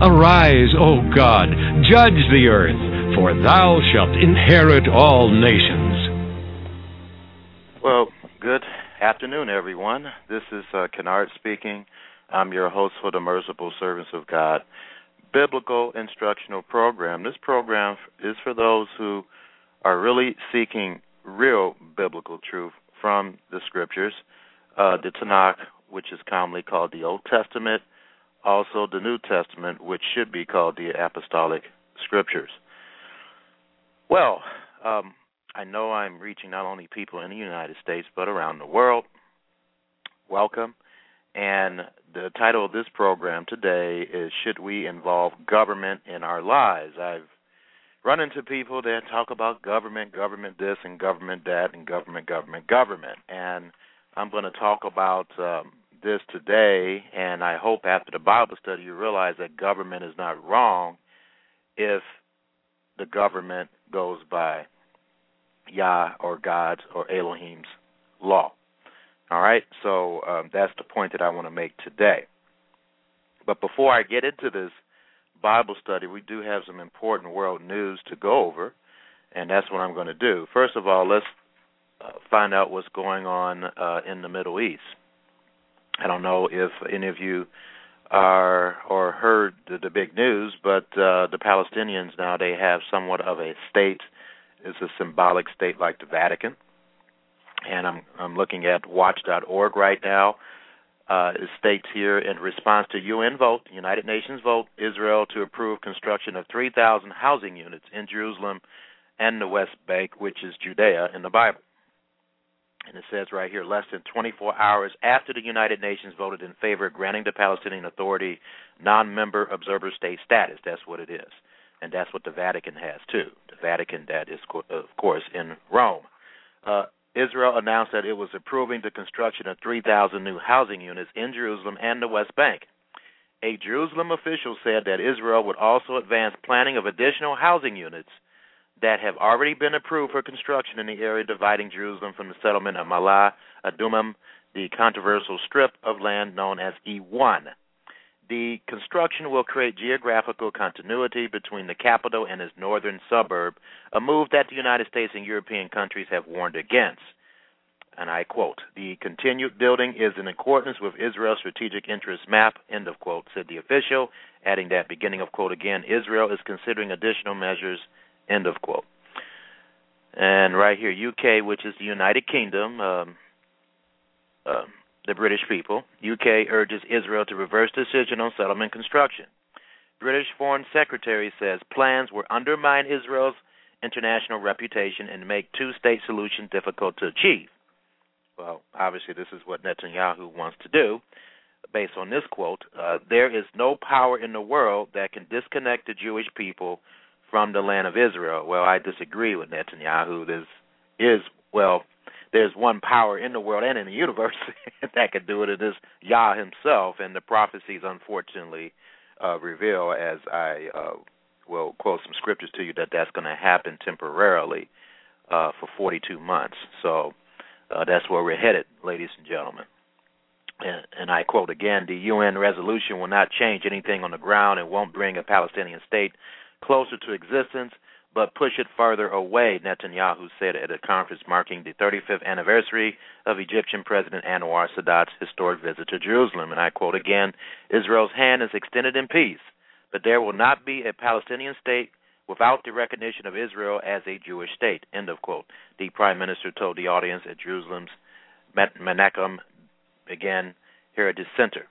Arise, O God, judge the earth, for thou shalt inherit all nations. Well, good afternoon, everyone. This is Kennard speaking. I'm your host for the Merciful Servants of God Biblical Instructional Program. This program is for those who are really seeking real biblical truth from the Scriptures, the Tanakh, which is commonly called the Old Testament, also the New Testament, which should be called the Apostolic Scriptures. Well, I know I'm reaching not only people in the United States, but around the world. Welcome. And the title of this program today is Should We Involve Government in Our Lives? I've run into people that talk about government, government this, and government that, and government, government, government. And I'm going to talk about this today, and I hope after the Bible study you realize that government is not wrong if the government goes by Yah or God's or Elohim's law. All right, so that's the point that I want to make today. But before I get into this Bible study, we do have some important world news to go over, and that's what I'm going to do. First of all, let's find out what's going on in the Middle East. I don't know if any of you are or heard the big news, but the Palestinians now, they have somewhat of a state. It's a symbolic state like the Vatican. And I'm looking at watch.org right now. It states here, in response to UN vote, United Nations vote, Israel to approve construction of 3,000 housing units in Jerusalem and the West Bank, which is Judea in the Bible. And it says right here, less than 24 hours after the United Nations voted in favor of granting the Palestinian Authority non-member observer state status. That's what it is. And that's what the Vatican has, too. The Vatican that is, of course, in Rome. Israel announced that it was approving the construction of 3,000 new housing units in Jerusalem and the West Bank. A Jerusalem official said that Israel would also advance planning of additional housing units that have already been approved for construction in the area dividing Jerusalem from the settlement of Mala Adumim, the controversial strip of land known as E1. The construction will create geographical continuity between the capital and its northern suburb, a move that the United States and European countries have warned against. And I quote, "The continued building is in accordance with Israel's strategic interest map," end of quote, said the official, adding that, beginning of quote again, Israel is considering additional measures, end of quote. And right here, UK, which is the United Kingdom, the British people, UK urges Israel to reverse decision on settlement construction. British Foreign Secretary says plans will undermine Israel's international reputation and make two-state solution difficult to achieve. Well, obviously this is what Netanyahu wants to do. Based on this quote, there is no power in the world that can disconnect the Jewish people from the land of Israel. Well, I disagree with Netanyahu. There's one power in the world and in the universe that could do it. It is Yah himself, and the prophecies, unfortunately, reveal, as I will quote some scriptures to you, that that's going to happen temporarily for 42 months. So that's where we're headed, ladies and gentlemen. And I quote again, "The UN resolution will not change anything on the ground and won't bring a Palestinian state closer to existence, but push it further away," Netanyahu said at a conference marking the 35th anniversary of Egyptian President Anwar Sadat's historic visit to Jerusalem. And I quote again, "Israel's hand is extended in peace, but there will not be a Palestinian state without the recognition of Israel as a Jewish state, end of quote. The prime minister told the audience at Jerusalem's Menachem, again, Heritage Center.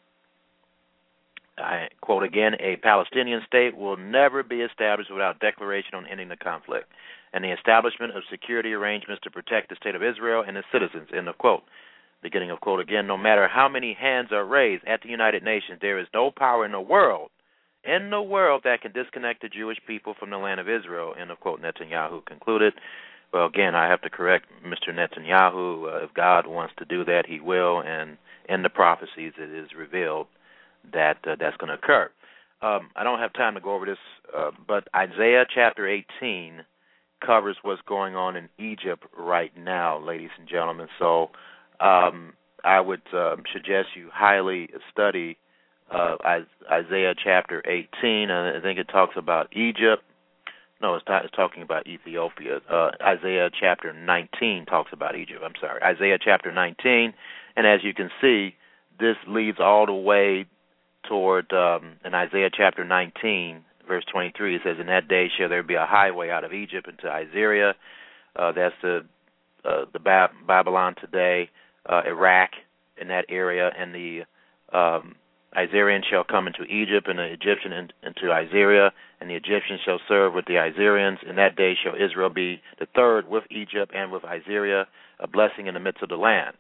I quote again, a Palestinian state will never be established without declaration on ending the conflict and the establishment of security arrangements to protect the state of Israel and its citizens, end of quote. Beginning of quote again, no matter how many hands are raised at the United Nations, there is no power in the world that can disconnect the Jewish people from the land of Israel, end of quote, Netanyahu concluded. Well, again, I have to correct Mr. Netanyahu. If God wants to do that, he will, and in the prophecies it is revealed that that's going to occur. I don't have time to go over this, but Isaiah chapter 18 covers what's going on in Egypt right now, ladies and gentlemen. So I would suggest you highly study Isaiah chapter 18. I think it talks about Egypt. No, it's talking about Ethiopia. Isaiah chapter 19 talks about Egypt. I'm sorry, Isaiah chapter 19. And as you can see, this leads all the way toward, in Isaiah chapter 19, verse 23, it says, in that day shall there be a highway out of Egypt into Assyria. That's the Babylon today, Iraq, in that area, and the Assyrian shall come into Egypt, and the Egyptian into Assyria, and the Egyptians shall serve with the Assyrians. In that day shall Israel be the third with Egypt and with Assyria, a blessing in the midst of the land.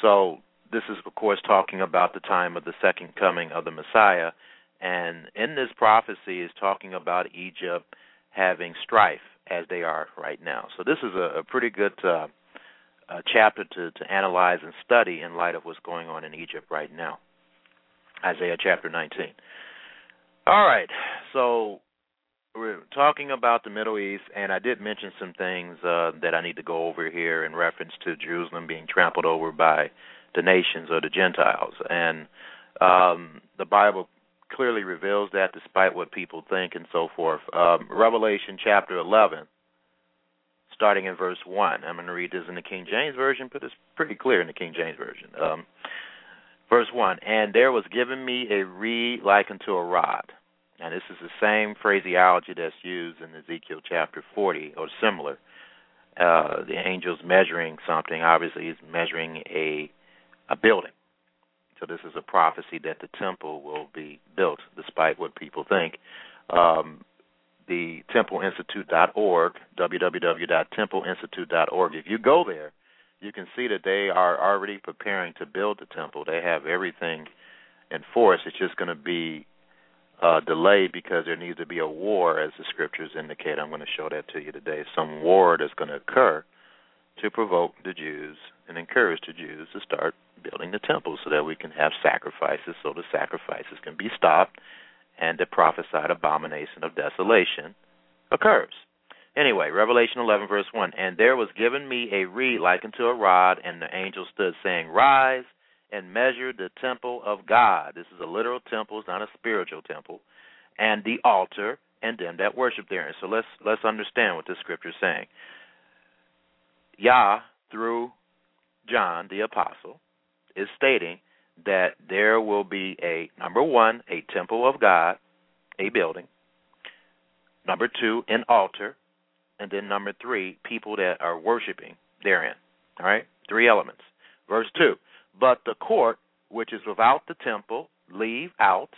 So this is, of course, talking about the time of the second coming of the Messiah. And in this prophecy is talking about Egypt having strife as they are right now. So this is a pretty good chapter to analyze and study in light of what's going on in Egypt right now. Isaiah chapter 19. All right, so we're talking about the Middle East, and I did mention some things that I need to go over here in reference to Jerusalem being trampled over by the nations or the Gentiles. And the Bible clearly reveals that despite what people think and so forth. Revelation chapter 11, starting in verse 1. I'm going to read this in the King James Version, but it's pretty clear in the King James Version. Verse 1, and there was given me a reed like unto a rod. And this is the same phraseology that's used in Ezekiel chapter 40 or similar. The angel's measuring something. Obviously, he's measuring a building. So this is a prophecy that the temple will be built, despite what people think. The templeinstitute.org, www.templeinstitute.org. If you go there, you can see that they are already preparing to build the temple. They have everything in force. It's just going to be delayed because there needs to be a war, as the scriptures indicate. I'm going to show that to you today. Some war that's going to occur to provoke the Jews and encourage the Jews to start building the temple so that we can have sacrifices, so the sacrifices can be stopped and the prophesied abomination of desolation occurs. Anyway, Revelation 11, verse 1, and there was given me a reed like unto a rod, and the angel stood, saying, rise and measure the temple of God. This is a literal temple, it's not a spiritual temple, and the altar and them that worship therein. So let's understand what this scripture is saying. Yah, through John the apostle, is stating that there will be a, number one, a temple of God, a building, number two, an altar, and then number three, people that are worshiping therein. All right? Three elements. Verse 2, but the court, which is without the temple, leave out,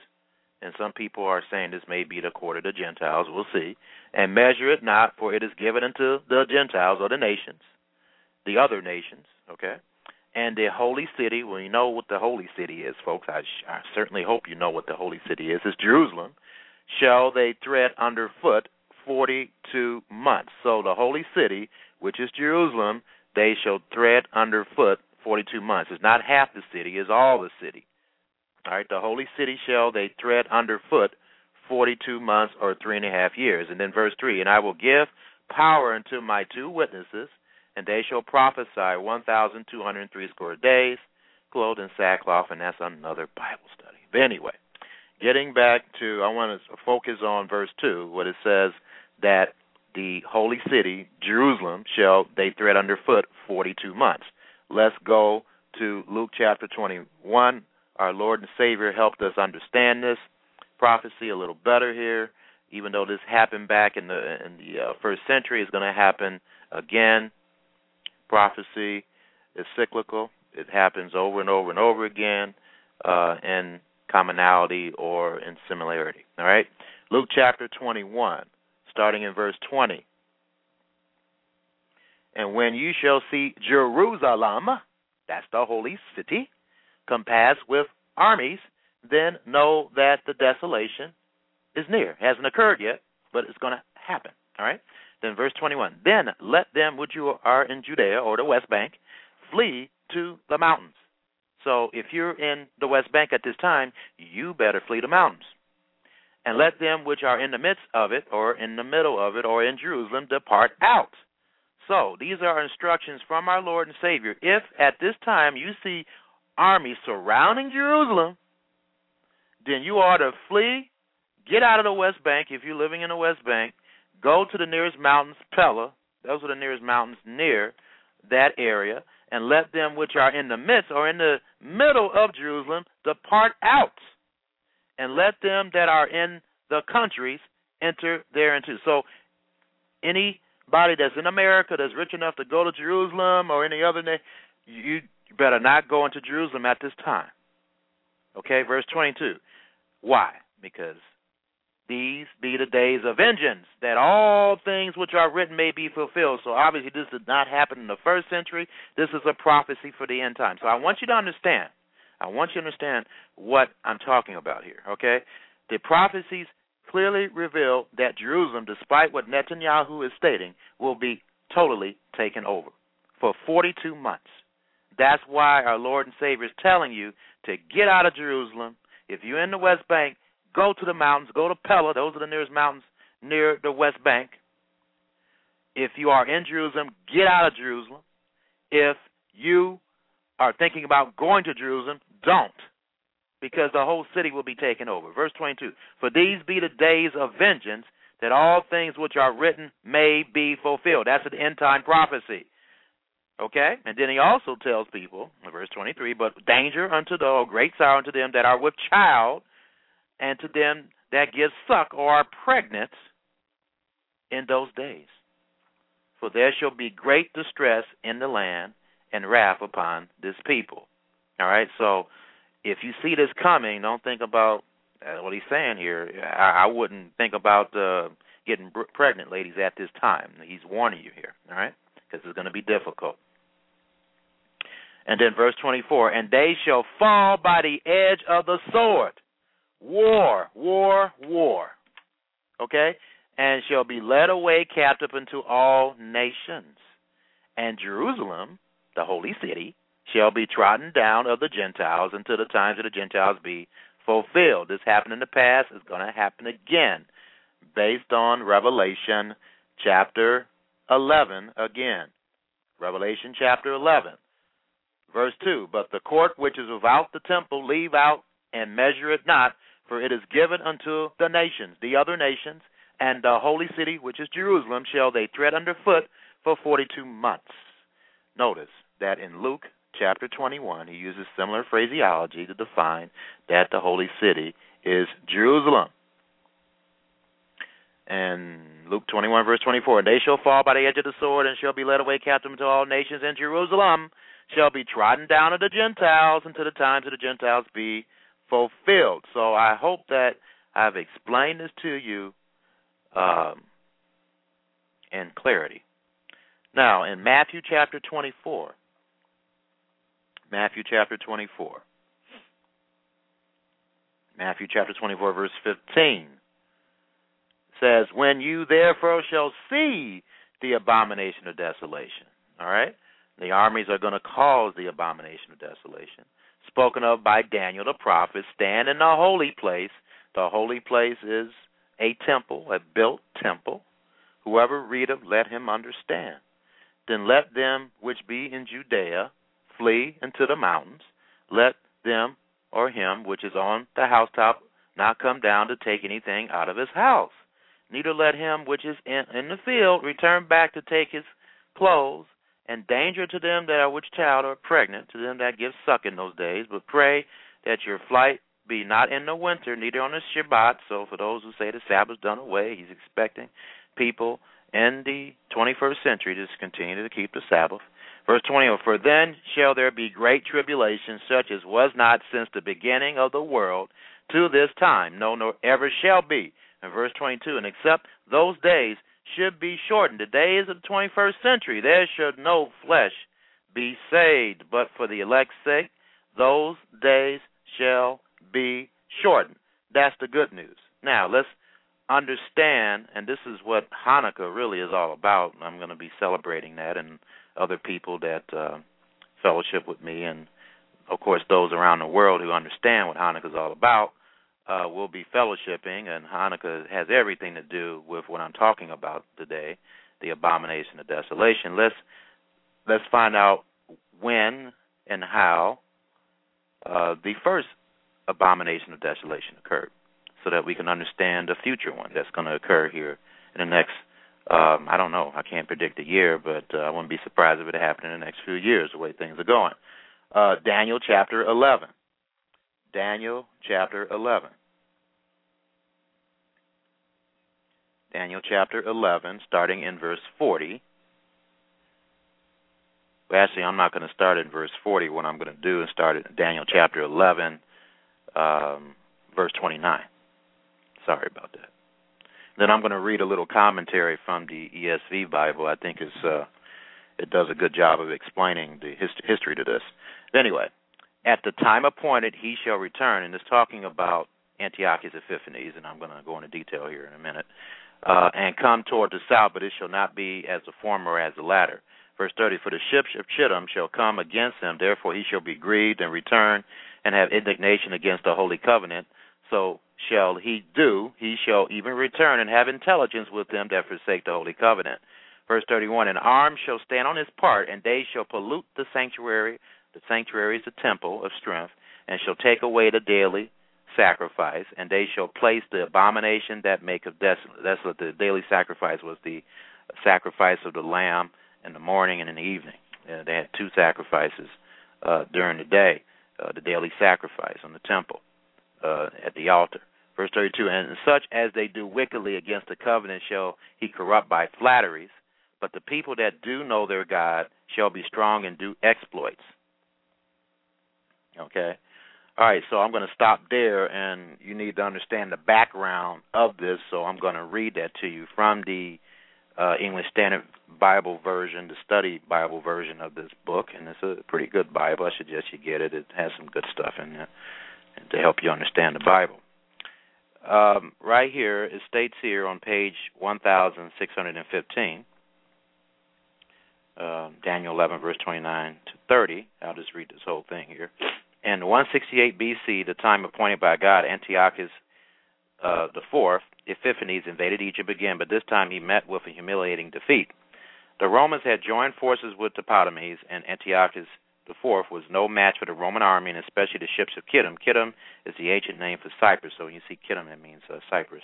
and some people are saying this may be the court of the Gentiles, we'll see, and measure it not, for it is given unto the Gentiles or the nations, the other nations, okay? And the holy city, well, you know what the holy city is, folks. I certainly hope you know what the holy city is. It's Jerusalem. Shall they tread underfoot 42 months? So the holy city, which is Jerusalem, they shall tread underfoot 42 months. It's not half the city, it's all the city. All right, the holy city shall they tread underfoot 42 months or 3.5 years. And then verse 3, and I will give power unto my two witnesses, and they shall prophesy 1,260 days, clothed in sackcloth, and that's another Bible study. But anyway, getting back to, I want to focus on verse 2, what it says that the holy city, Jerusalem, shall they tread underfoot 42 months. Let's go to Luke chapter 21. Our Lord and Savior helped us understand this prophecy a little better here. even though this happened back in the first century, it's going to happen again. Prophecy is cyclical. It happens over and over and over again in commonality or in similarity. All right? Luke chapter 21, starting in verse 20. And when you shall see Jerusalem, that's the holy city, compassed with armies, then know that the desolation is near. Hasn't occurred yet, but it's going to happen. All right? Then verse 21, then let them which you are in Judea or the West Bank flee to the mountains. So if you're in the West Bank at this time, you better flee the mountains. And let them which are in the midst of it or in the middle of it or in Jerusalem depart out. So these are instructions from our Lord and Savior. If at this time you see armies surrounding Jerusalem, then you ought to flee, get out of the West Bank if you're living in the West Bank, go to the nearest mountains, Pella, those are the nearest mountains near that area, and let them which are in the midst or in the middle of Jerusalem depart out, and let them that are in the countries enter thereinto. So anybody that's in America that's rich enough to go to Jerusalem or any other name, you better not go into Jerusalem at this time. Okay, verse 22. Why? Because these be the days of vengeance, that all things which are written may be fulfilled. So obviously this did not happen in the first century. This is a prophecy for the end time. So I want you to understand. I want you to understand what I'm talking about here, okay? The prophecies clearly reveal that Jerusalem, despite what Netanyahu is stating, will be totally taken over for 42 months. That's why our Lord and Savior is telling you to get out of Jerusalem. If you're in the West Bank, go to the mountains, go to Pella. Those are the nearest mountains near the West Bank. If you are in Jerusalem, get out of Jerusalem. If you are thinking about going to Jerusalem, don't, because the whole city will be taken over. Verse 22, for these be the days of vengeance, that all things which are written may be fulfilled. That's an end-time prophecy. Okay? And then he also tells people, in verse 23, but danger unto the, or great sorrow unto them that are with child, and to them that give suck or are pregnant in those days. For there shall be great distress in the land and wrath upon this people. All right? So if you see this coming, don't think about what he's saying here. I wouldn't think about getting pregnant, ladies, at this time. He's warning you here, all right? Because it's going to be difficult. And then verse 24, and they shall fall by the edge of the sword. War, war, war, okay? And shall be led away captive into all nations. And Jerusalem, the holy city, shall be trodden down of the Gentiles until the times of the Gentiles be fulfilled. This happened in the past. It's going to happen again based on Revelation chapter 11 again. Revelation chapter 11, verse 2, but the court which is without the temple leave out and measure it not, for it is given unto the nations, the other nations, and the holy city, which is Jerusalem, shall they tread underfoot for 42 months. Notice that in Luke chapter 21, he uses similar phraseology to define that the holy city is Jerusalem. And Luke 21, verse 24, and they shall fall by the edge of the sword and shall be led away captive to all nations, and Jerusalem shall be trodden down of the Gentiles until the times of the Gentiles be fulfilled. So I hope that I've explained this to you in clarity. Now, in Matthew chapter 24, Matthew chapter 24, verse 15, says, when you therefore shall see the abomination of desolation, all right? The armies are going to cause the abomination of desolation, spoken of by Daniel the prophet, stand in the holy place. The holy place is a temple, a built temple. Whoever readeth, let him understand. Then let them which be in Judea flee into the mountains. Let them or him which is on the housetop not come down to take anything out of his house. Neither let him which is in the field return back to take his clothes. And danger to them that are with child or pregnant, to them that give suck in those days. But pray that your flight be not in the winter, neither on the Shabbat. So for those who say the Sabbath's done away, he's expecting people in the 21st century to continue to keep the Sabbath. Verse 20, for then shall there be great tribulation, such as was not since the beginning of the world to this time, no, nor ever shall be. And verse 22, and except those days should be shortened, the days of the 21st century, there should no flesh be saved, but for the elect's sake, those days shall be shortened. That's the good news. Now, let's understand, and this is what Hanukkah really is all about. I'm going to be celebrating that, and other people that fellowship with me, and, of course, those around the world who understand what Hanukkah is all about will be fellowshipping, and Hanukkah has everything to do with what I'm talking about today, the abomination of desolation. Let's find out when and how the first abomination of desolation occurred, so that we can understand the future one that's going to occur here in the next, I don't know, I can't predict the year, but I wouldn't be surprised if it happened in the next few years, the way things are going. Daniel chapter 11. Daniel chapter 11. Daniel chapter 11, starting in verse 40. Well, actually, I'm not going to start at verse 40. What I'm going to do is start at Daniel chapter 11, verse 29. Sorry about that. Then I'm going to read a little commentary from the ESV Bible. I think it does a good job of explaining the history to this. Anyway, at the time appointed, he shall return. And it's talking about Antiochus Epiphanes, and I'm going to go into detail here in a minute, and come toward the south, but it shall not be as the former as the latter. Verse 30, for the ships of Kittim shall come against him, therefore he shall be grieved and return and have indignation against the holy covenant. So shall he do, he shall even return and have intelligence with them that forsake the holy covenant. Verse 31, an arm shall stand on his part, and they shall pollute the sanctuary is the temple of strength, and shall take away the daily sacrifice, and they shall place the abomination that maketh desolate. That's what the daily sacrifice was, the sacrifice of the lamb in the morning and in the evening. They had two sacrifices during the day, the daily sacrifice on the temple. At the altar. Verse 32, and such as they do wickedly against the covenant shall he corrupt by flatteries, but the people that do know their God shall be strong and do exploits. Okay? All right, so I'm going to stop there, and you need to understand the background of this, so I'm going to read that to you from the English Standard Bible Version, the Study Bible Version of this book, and it's a pretty good Bible. I suggest you get it. It has some good stuff in there to help you understand the Bible. Right here, it states here on page 1615, Daniel 11, verse 29 to 30. I'll just read this whole thing here. In 168 B.C., the time appointed by God, Antiochus IV, Epiphanes invaded Egypt again, but this time he met with a humiliating defeat. The Romans had joined forces with the Ptolemies, and Antiochus the fourth was no match for the Roman army, and especially the ships of Kittim. Kittim is the ancient name for Cyprus, so when you see Kittim, it means Cyprus.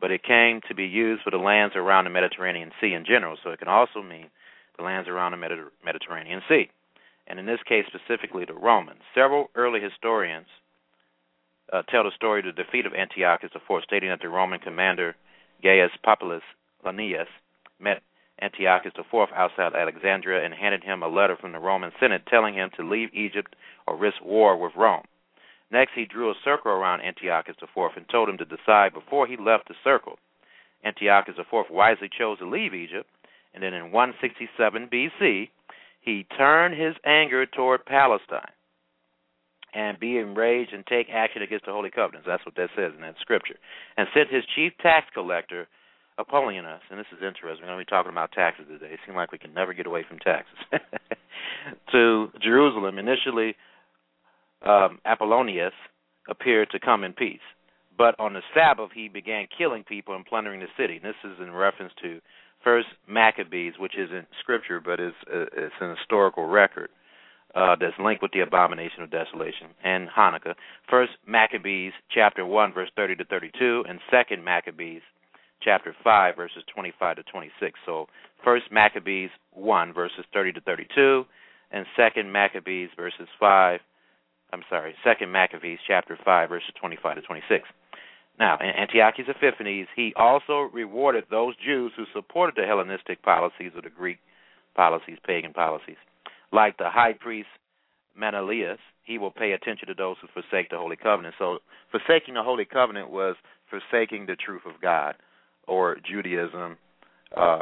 But it came to be used for the lands around the Mediterranean Sea in general, so it can also mean the lands around the Mediterranean Sea, and in this case specifically the Romans. Several early historians tell the story of the defeat of Antiochus IV, stating that the Roman commander Gaius Populus Lanius met Antiochus IV outside Alexandria and handed him a letter from the Roman Senate telling him to leave Egypt or risk war with Rome. Next, he drew a circle around Antiochus IV and told him to decide before he left the circle. Antiochus IV wisely chose to leave Egypt, and then in 167 B.C., he turned his anger toward Palestine and be enraged and take action against the Holy Covenants. That's what that says in that scripture. And sent his chief tax collector, Apollonius, and this is interesting, we're going to be talking about taxes today. It seems like we can never get away from taxes. To Jerusalem, initially, Apollonius appeared to come in peace. But on the Sabbath, he began killing people and plundering the city. And this is in reference to First Maccabees, which isn't scripture, but it's an historical record that's linked with the abomination of desolation and Hanukkah. First Maccabees, chapter 1, verse 30 to 32, and Second Maccabees, chapter 5, verses 25 to 26. So, First Maccabees 1, verses 30 to 32, and Second Maccabees, verses 5 Second Maccabees chapter 5, verses 25 to 26. Now, Antiochus Epiphanes, he also rewarded those Jews who supported the Hellenistic policies or the Greek policies, pagan policies. Like the high priest Menelaus, he will pay attention to those who forsake the Holy Covenant. So forsaking the Holy Covenant was forsaking the truth of God, or Judaism,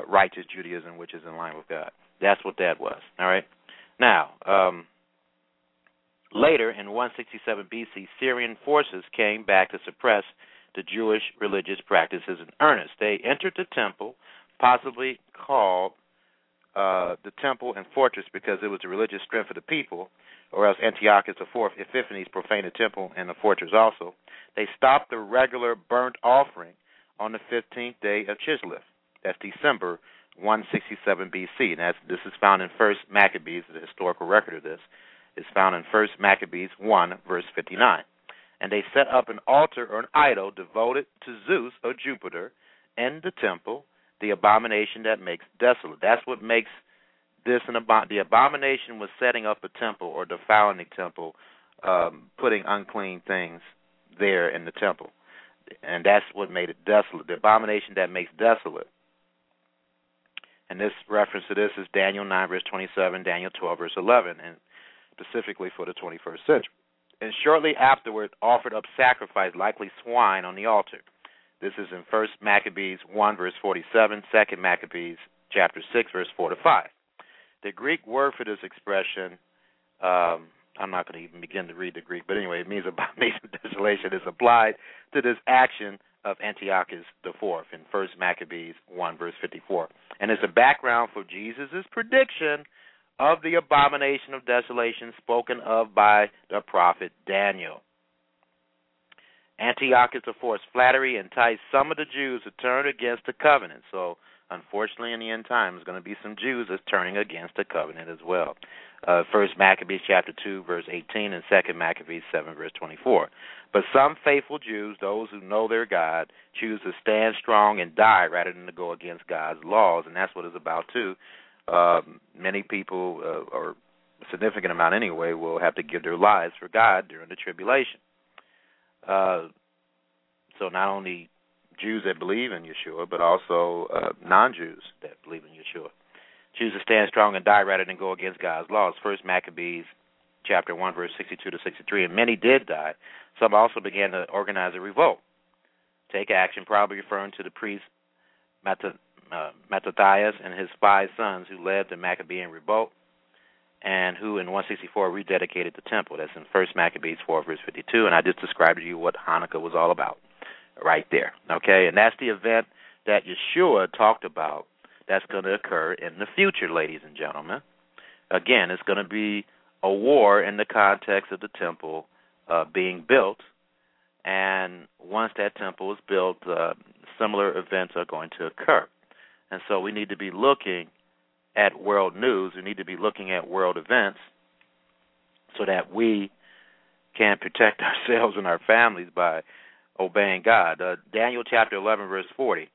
righteous Judaism, which is in line with God. That's what that was, all right? Now, later in 167 B.C., Syrian forces came back to suppress the Jewish religious practices in earnest. They entered the temple, possibly called the temple and fortress because it was the religious strength of the people, or else Antiochus Epiphanes profaned the temple and the fortress also. They stopped the regular burnt offering on the 15th day of Chislev. That's December 167 B.C. And this is found in First Maccabees, the historical record of this. It's found in First Maccabees 1, verse 59. And they set up an altar or an idol devoted to Zeus or Jupiter in the temple, the abomination that makes desolate. That's what makes this an abomination. The abomination was setting up a temple or defiling the temple, putting unclean things there in the temple. And that's what made it desolate, the abomination that makes desolate. And this reference to this is Daniel 9, verse 27, Daniel 12, verse 11, and specifically for the 21st century. And shortly afterward offered up sacrifice, likely swine, on the altar. This is in 1 Maccabees 1, verse 47, 2 Maccabees chapter 6, verse 4 to 5. The Greek word for this expression, I'm not going to even begin to read the Greek, but anyway, it means abomination of desolation is applied to this action of Antiochus IV in 1 Maccabees 1, verse 54. And it's a background for Jesus' prediction of the abomination of desolation spoken of by the prophet Daniel. Antiochus IV's flattery enticed some of the Jews to turn against the covenant. So, unfortunately, in the end time, there's going to be some Jews that's turning against the covenant as well. First Maccabees chapter 2, verse 18, and Second Maccabees 7, verse 24. But some faithful Jews, those who know their God, choose to stand strong and die rather than to go against God's laws, and that's what it's about, too. Many people, or a significant amount anyway, will have to give their lives for God during the tribulation. So not only Jews that believe in Yeshua, but also non-Jews that believe in Yeshua. Choose to stand strong and die rather than go against God's laws. First Maccabees chapter 1, verse 62 to 63, and many did die. Some also began to organize a revolt. Take action, probably referring to the priest Mattathias and his 5 sons who led the Maccabean revolt and who in 164 rededicated the temple. That's in 1 Maccabees 4, verse 52, and I just described to you what Hanukkah was all about right there, okay? And that's the event that Yeshua talked about that's going to occur in the future, ladies and gentlemen. Again, it's going to be a war in the context of the temple being built, and once that temple is built, similar events are going to occur. And so we need to be looking at world news. We need to be looking at world events so that we can protect ourselves and our families by obeying God. Daniel chapter 11, verse 40.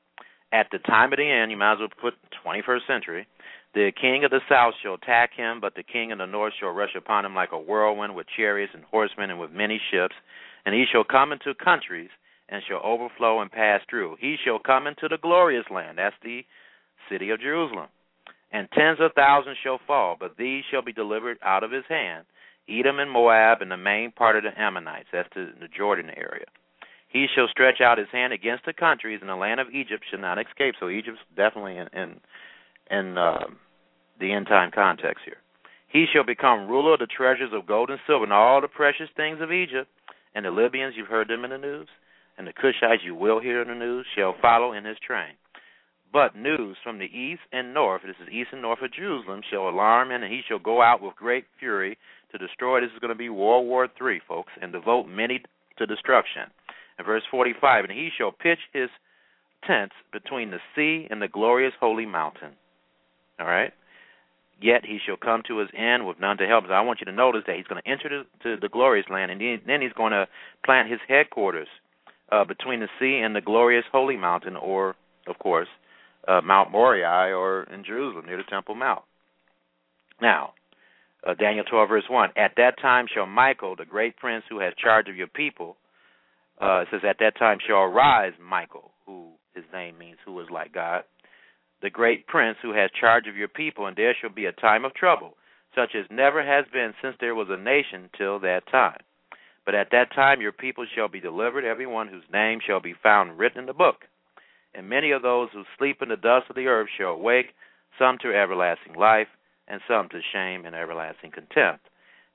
At the time of the end, you might as well put 21st century, the king of the south shall attack him, but the king of the north shall rush upon him like a whirlwind with chariots and horsemen and with many ships. And he shall come into countries and shall overflow and pass through. He shall come into the glorious land. That's the city of Jerusalem. And tens of thousands shall fall, but these shall be delivered out of his hand. Edom and Moab and the main part of the Ammonites, that's the Jordan area. He shall stretch out his hand against the countries, and the land of Egypt shall not escape. So Egypt's definitely in the end-time context here. He shall become ruler of the treasures of gold and silver and all the precious things of Egypt. And the Libyans, you've heard them in the news, and the Cushites you will hear in the news, shall follow in his train. But news from the east and north, this is east and north of Jerusalem, shall alarm him, and he shall go out with great fury to destroy. This is going to be World War III, folks, and devote many to destruction. And verse 45, and he shall pitch his tents between the sea and the glorious holy mountain. All right? Yet he shall come to his end with none to help. So I want you to notice that he's going to enter the glorious land, and then he's going to plant his headquarters between the sea and the glorious holy mountain, or, of course, Mount Moriah, or in Jerusalem, near the Temple Mount. Now, Daniel 12, verse 1. At that time shall Michael, the great prince who has charge of your people, it says, at that time shall arise Michael, who his name means who is like God, the great prince who has charge of your people, and there shall be a time of trouble, such as never has been since there was a nation till that time. But at that time your people shall be delivered, everyone whose name shall be found written in the book. And many of those who sleep in the dust of the earth shall awake, some to everlasting life, and some to shame and everlasting contempt.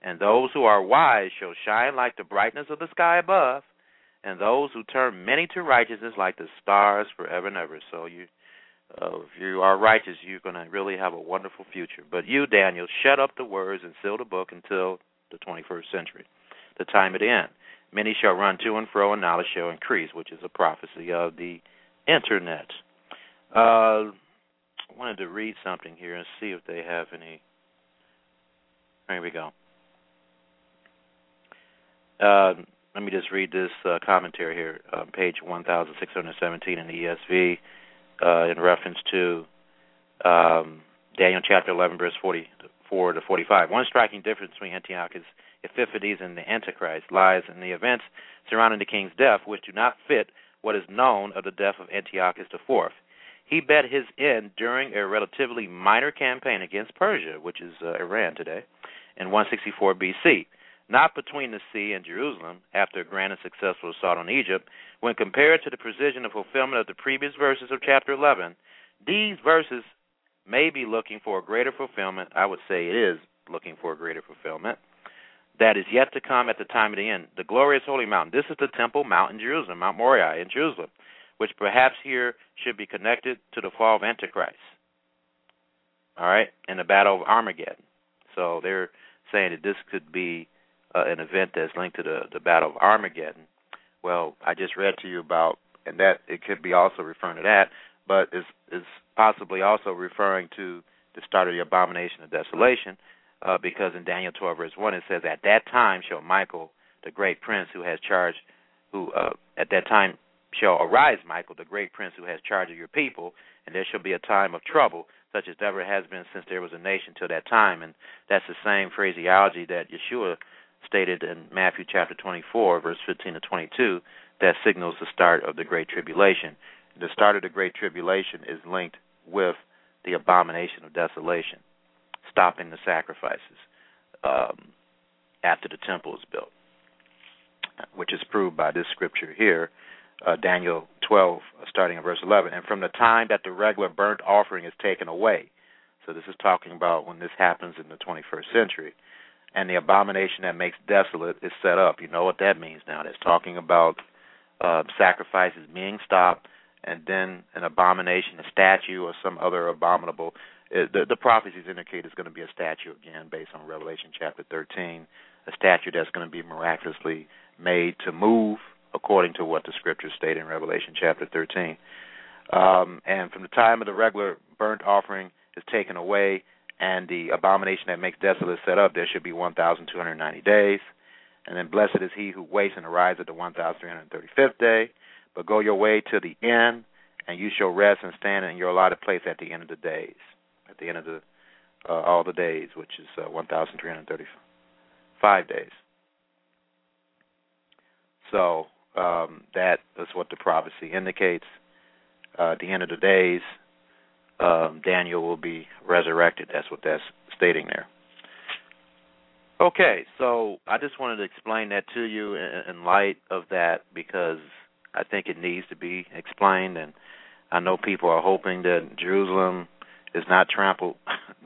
And those who are wise shall shine like the brightness of the sky above, and those who turn many to righteousness like the stars forever and ever. So if you are righteous, you're going to really have a wonderful future. But you, Daniel, shut up the words and seal the book until the 21st century, the time at the end. Many shall run to and fro, and knowledge shall increase, which is a prophecy of the Internet. I wanted to read something here and see if they have any. Here we go. Let me just read this commentary here, page 1617 in the ESV, in reference to Daniel chapter 11, verse 44 to 45. One striking difference between Antiochus Epiphanes and the Antichrist lies in the events surrounding the king's death, which do not fit what is known of the death of Antiochus IV. He bet his end during a relatively minor campaign against Persia, which is Iran today, in 164 B.C., not between the sea and Jerusalem, after a grand and successful assault on Egypt. When compared to the precision of fulfillment of the previous verses of chapter 11, these verses may be looking for a greater fulfillment. I would say it is looking for a greater fulfillment that is yet to come at the time of the end. The glorious holy mountain. This is the temple mount in Jerusalem, Mount Moriah in Jerusalem, which perhaps here should be connected to the fall of Antichrist, all right, and the battle of Armageddon. So they're saying that this could be an event that's linked to the battle of Armageddon. Well, I just read to you about, and that it could be also referring to that, but it's possibly also referring to the start of the abomination of desolation, because in Daniel 12, verse 1, it says, at that time shall Michael, the great prince who has charge, at that time shall arise Michael, the great prince who has charge of your people, and there shall be a time of trouble, such as never has been since there was a nation till that time. And that's the same phraseology that Yeshua stated in Matthew chapter 24, verse 15 to 22, that signals the start of the Great Tribulation. The start of the Great Tribulation is linked with the abomination of desolation, stopping the sacrifices after the temple is built, which is proved by this scripture here, Daniel 12, starting in verse 11. And from the time that the regular burnt offering is taken away, so this is talking about when this happens in the 21st century, and the abomination that makes desolate is set up. You know what that means now. That's talking about sacrifices being stopped, and then an abomination, a statue, or some other abominable. The prophecies indicate it's going to be a statue again, based on Revelation chapter 13, a statue that's going to be miraculously made to move, according to what the scriptures state in Revelation chapter 13. And from the time of the regular burnt offering is taken away, and the abomination that makes desolate set up, there should be 1,290 days. And then blessed is he who waits and arrives at the 1,335th day. But go your way to the end, and you shall rest and stand in your allotted place at the end of the days, at the end of the all the days, which is 1,335 days. So that is what the prophecy indicates. At the end of the days, Daniel will be resurrected. That's what that's stating there. Okay, so I just wanted to explain that to you in light of that, because I think it needs to be explained, and I know people are hoping that Jerusalem is not trampled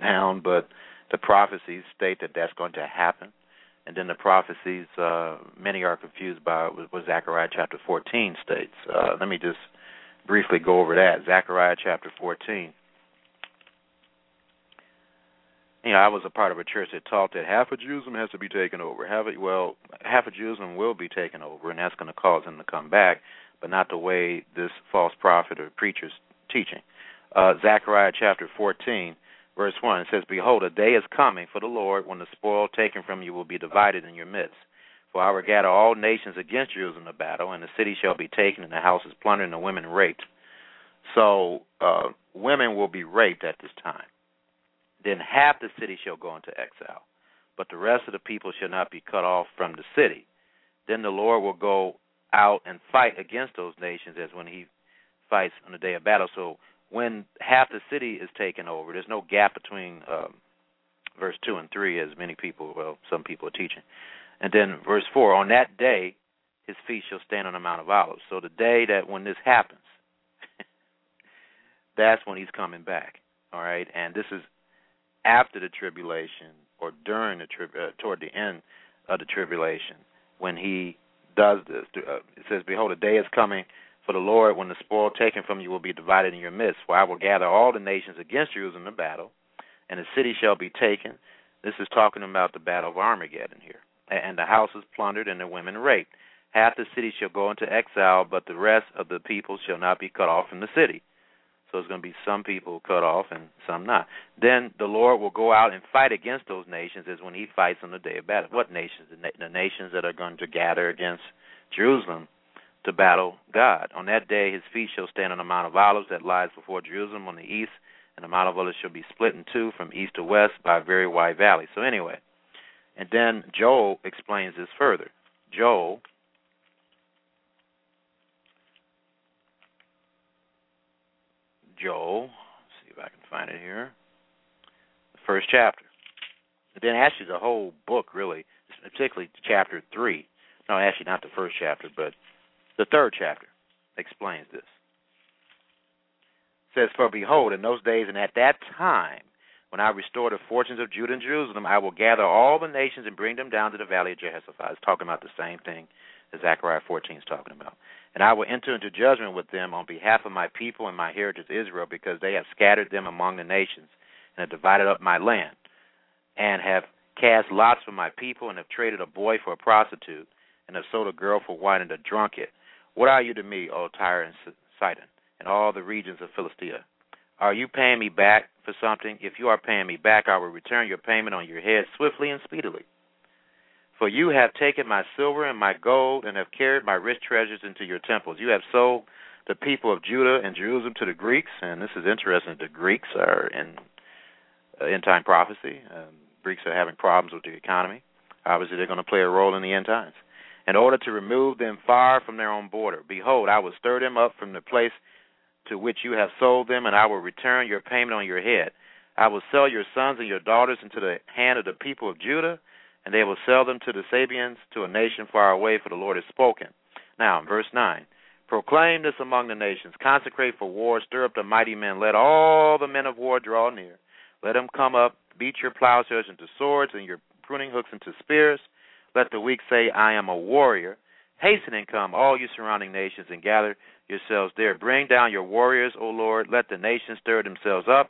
down, but the prophecies state that that's going to happen. And then the prophecies, many are confused by what Zechariah chapter 14 states. Let me just briefly go over that. Zechariah chapter 14. You know, I was a part of a church that taught that half of Jerusalem has to be taken over. Half of Jerusalem will be taken over, and that's going to cause them to come back, but not the way this false prophet or preacher's teaching. Zechariah chapter 14, verse 1, it says, behold, a day is coming for the Lord when the spoil taken from you will be divided in your midst. For I will gather all nations against Jerusalem to battle, and the city shall be taken, and the houses plundered, and the women raped. So women will be raped at this time. Then half the city shall go into exile. but the rest of the people shall not be cut off from the city. Then the Lord will go out and fight against those nations as when he fights on the day of battle. So when half the city is taken over, there's no gap between verse 2 and 3 as many people, well, some people are teaching. And then verse 4, on that day his feet shall stand on the Mount of Olives. So the day that when this happens, that's when he's coming back, all right? And this is after the tribulation or during the toward the end of the tribulation when he does this. It says, behold, a day is coming for the Lord when the spoil taken from you will be divided in your midst, for I will gather all the nations against Jerusalem in battle, and the city shall be taken. This is talking about the battle of Armageddon here. And the houses plundered and the women raped. Half the city shall go into exile, but the rest of the people shall not be cut off from the city. So it's going to be some people cut off and some not. Then the Lord will go out and fight against those nations as when he fights on the day of battle. What nations? The nations that are going to gather against Jerusalem to battle God. On that day his feet shall stand on the Mount of Olives that lies before Jerusalem on the east, and the Mount of Olives shall be split in two from east to west by a very wide valley. So anyway, and then Joel explains this further. Joel let's see if I can find it here, the first chapter. And then actually the whole book, really, particularly chapter 3. No, actually not the first chapter, but the third chapter explains this. It says, for behold, in those days and at that time, when I restore the fortunes of Judah and Jerusalem, I will gather all the nations and bring them down to the valley of Jehoshaphat. It's talking about the same thing that Zechariah 14 is talking about. And I will enter into judgment with them on behalf of my people and my heritage Israel, because they have scattered them among the nations and have divided up my land and have cast lots for my people and have traded a boy for a prostitute and have sold a girl for wine and a drunkard. What are you to me, O Tyre and Sidon, and all the regions of Philistia? Are you paying me back for something? If you are paying me back, I will return your payment on your head swiftly and speedily. For you have taken my silver and my gold and have carried my rich treasures into your temples. You have sold the people of Judah and Jerusalem to the Greeks. And this is interesting. The Greeks are in end-time prophecy. Greeks are having problems with the economy. Obviously, they're going to play a role in the end times. In order to remove them far from their own border, behold, I will stir them up from the place to which you have sold them, and I will return your payment on your head. I will sell your sons and your daughters into the hand of the people of Judah, and they will sell them to the Sabians, to a nation far away, for the Lord has spoken. Now, in verse 9, proclaim this among the nations, consecrate for war, stir up the mighty men, let all the men of war draw near. Let them come up, beat your plowshares into swords and your pruning hooks into spears. Let the weak say, I am a warrior. Hasten and come, all you surrounding nations, and gather yourselves there. Bring down your warriors, O Lord. Let the nations stir themselves up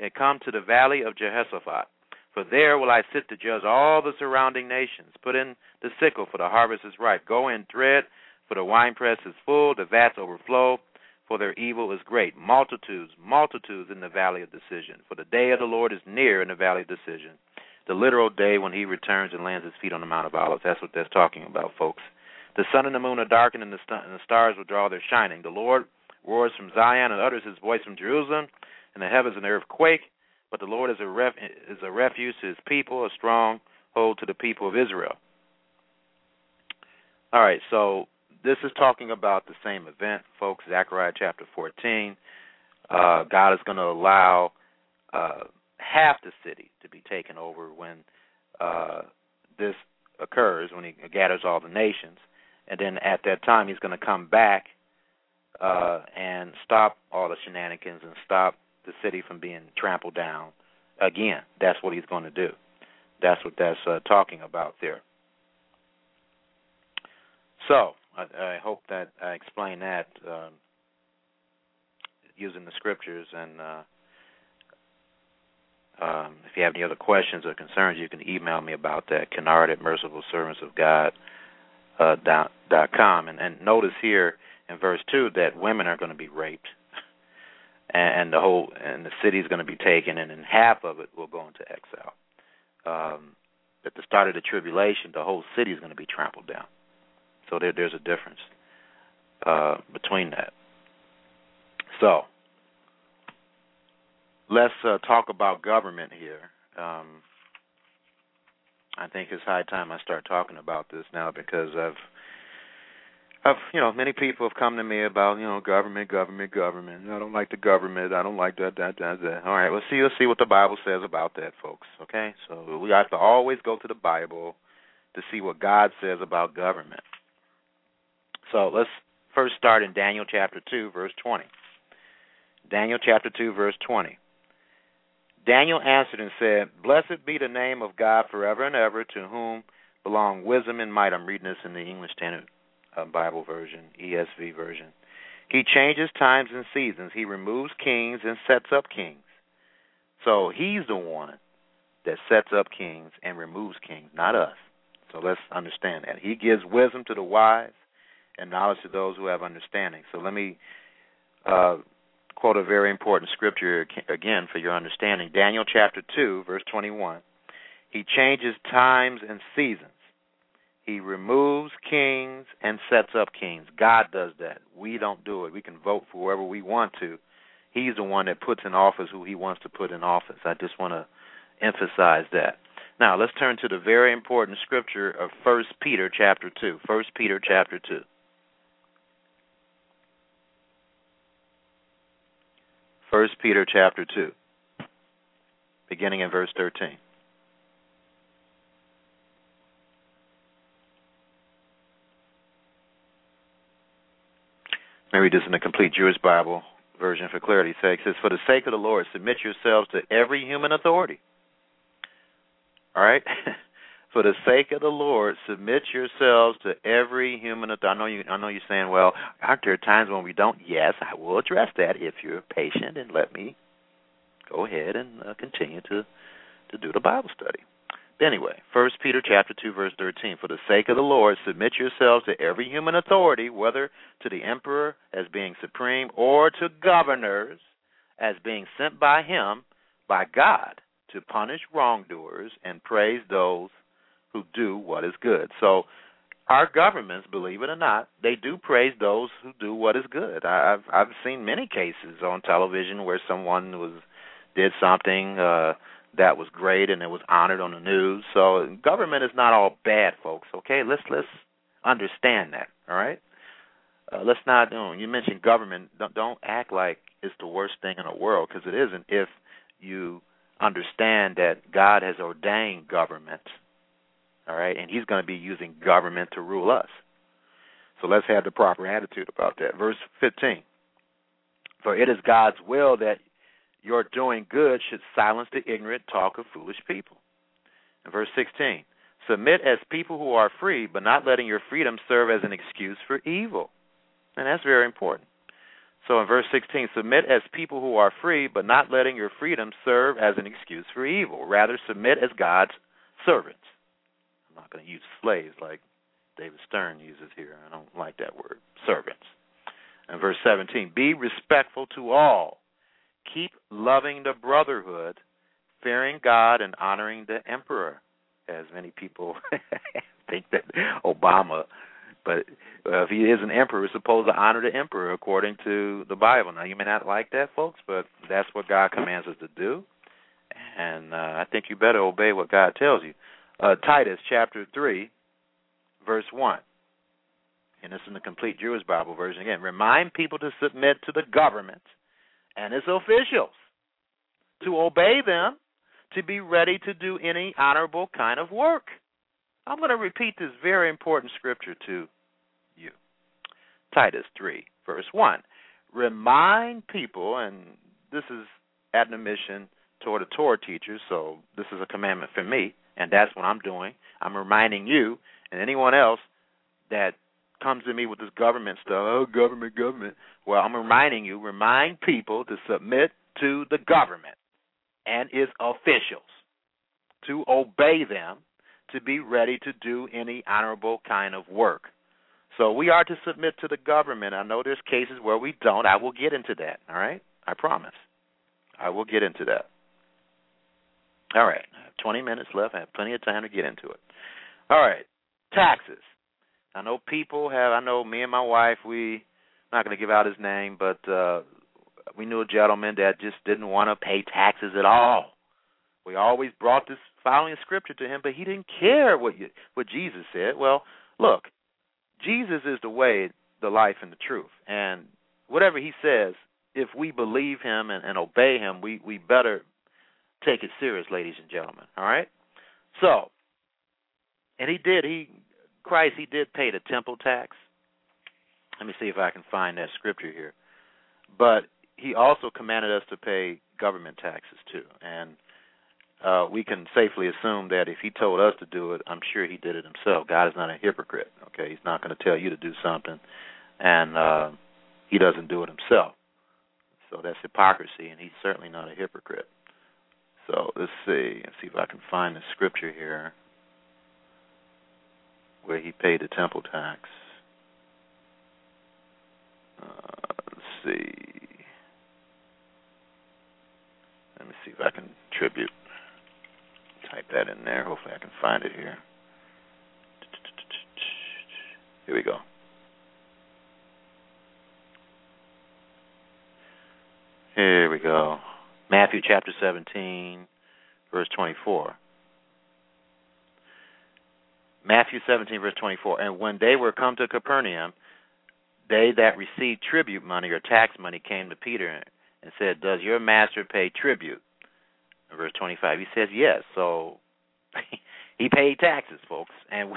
and come to the valley of Jehoshaphat. For there will I sit to judge all the surrounding nations. Put in the sickle, for the harvest is ripe. Go in, thread, for the winepress is full, the vats overflow, for their evil is great. Multitudes, multitudes in the valley of decision. For the day of the Lord is near in the valley of decision, the literal day when he returns and lands his feet on the Mount of Olives. That's what that's talking about, folks. The sun and the moon are darkened, and the stars withdraw their shining. The Lord roars from Zion and utters his voice from Jerusalem, and the heavens and the earth quake. But the Lord is a refuge to his people, a stronghold to the people of Israel. All right, so this is talking about the same event, folks. Zechariah chapter 14. God is going to allow half the city to be taken over when this occurs, when he gathers all the nations. And then at that time, he's going to come back and stop all the shenanigans and stop the city from being trampled down again. That's what he's going to do. That's what that's talking about there. So I hope that I explained that using the scriptures. And if you have any other questions or concerns, you can email me about that, Kennard@mercifulservantsofgod.com. And notice here in verse 2 that women are going to be raped. And the city is going to be taken, and then half of it will go into exile. At the start of the tribulation, the whole city is going to be trampled down. So there's a difference between that. So let's talk about government here. I think it's high time I start talking about this now, because I've many people have come to me about, government. I don't like the government. I don't like that. All right, let's see what the Bible says about that, folks. Okay, so we have to always go to the Bible to see what God says about government. So let's first start in Daniel chapter 2, verse 20. Daniel chapter 2, verse 20. Daniel answered and said, "Blessed be the name of God forever and ever, to whom belong wisdom and might." I'm reading this in the English Standard Bible Version, ESV Version. "He changes times and seasons. He removes kings and sets up kings." So he's the one that sets up kings and removes kings, not us. So let's understand that. "He gives wisdom to the wise and knowledge to those who have understanding." So let me quote a very important scripture again for your understanding. Daniel chapter 2, verse 21. "He changes times and seasons. He removes kings and sets up kings." God does that. We don't do it. We can vote for whoever we want to. He's the one that puts in office who he wants to put in office. I just want to emphasize that. Now, let's turn to the very important scripture of First Peter chapter 2. First Peter chapter 2. First Peter chapter 2, beginning in verse 13. Let me read this in the Complete Jewish Bible Version for clarity's sake. It says, "For the sake of the Lord, submit yourselves to every human authority." All right? "For the sake of the Lord, submit yourselves to every human authority." I know you're saying, "Well, aren't there times when we don't?" Yes, I will address that if you're patient and let me go ahead and continue to do the Bible study. But anyway, 1 Peter chapter 2, verse 13, "For the sake of the Lord, submit yourselves to every human authority, whether to the emperor as being supreme or to governors as being sent by him, by God, to punish wrongdoers and praise those who do what is good." So our governments, believe it or not, they do praise those who do what is good. I've seen many cases on television where someone did something that was great, and it was honored on the news. So government is not all bad, folks. Okay, let's understand that. All right, let's not. You mentioned government. Don't act like it's the worst thing in the world, because it isn't. If you understand that God has ordained government, all right, and He's going to be using government to rule us. So let's have the proper attitude about that. Verse 15. "For it is God's will that your doing good should silence the ignorant talk of foolish people." And verse 16, "Submit as people who are free, but not letting your freedom serve as an excuse for evil." And that's very important. So in verse 16, "Submit as people who are free, but not letting your freedom serve as an excuse for evil. Rather, submit as God's servants." I'm not going to use slaves like David Stern uses here. I don't like that word, servants. And verse 17, "Be respectful to all. Keep loving the brotherhood, fearing God and honoring the emperor," as many people think that Obama, but if he is an emperor, he's supposed to honor the emperor according to the Bible. Now, you may not like that, folks, but that's what God commands us to do, and I think you better obey what God tells you. Titus chapter 3, verse 1, and this is in the Complete Jewish Bible Version again, "Remind people to submit to the government and its officials, to obey them, to be ready to do any honorable kind of work." I'm going to repeat this very important scripture to you. Titus 3, verse 1. "Remind people," and this is admonition toward the Torah teachers, so this is a commandment for me, and that's what I'm doing. I'm reminding you and anyone else that comes to me with this government stuff. "Oh, government. Well, I'm reminding you, remind people to submit to the government and its officials, to obey them, to be ready to do any honorable kind of work. So we are to submit to the government. I know there's cases where we don't. I will get into that, all right? I promise. I will get into that. All right. I have 20 minutes left. I have plenty of time to get into it. All right. Taxes. I know me and my wife, we not going to give out his name, but we knew a gentleman that just didn't want to pay taxes at all. We always brought this following Scripture to him, but he didn't care what Jesus said. Well, look, Jesus is the way, the life, and the truth. And whatever he says, if we believe him and obey him, we better take it serious, ladies and gentlemen. All right? So, and he did. Christ did pay the temple tax. Let me see if I can find that scripture here. But he also commanded us to pay government taxes, too. And we can safely assume that if he told us to do it, I'm sure he did it himself. God is not a hypocrite, okay? He's not going to tell you to do something, and he doesn't do it himself. So that's hypocrisy, and he's certainly not a hypocrite. So let's see. Let's see if I can find the scripture here where he paid the temple tax. Let's see. Let me see if I can type that in there. Hopefully I can find it here. Here we go. Here we go. Matthew chapter 17, verse 24. Matthew 17, verse 24. And when they were come to Capernaum, they that received tribute money or tax money came to Peter and said, does your master pay tribute? In verse 25, he says yes. So he paid taxes, folks. And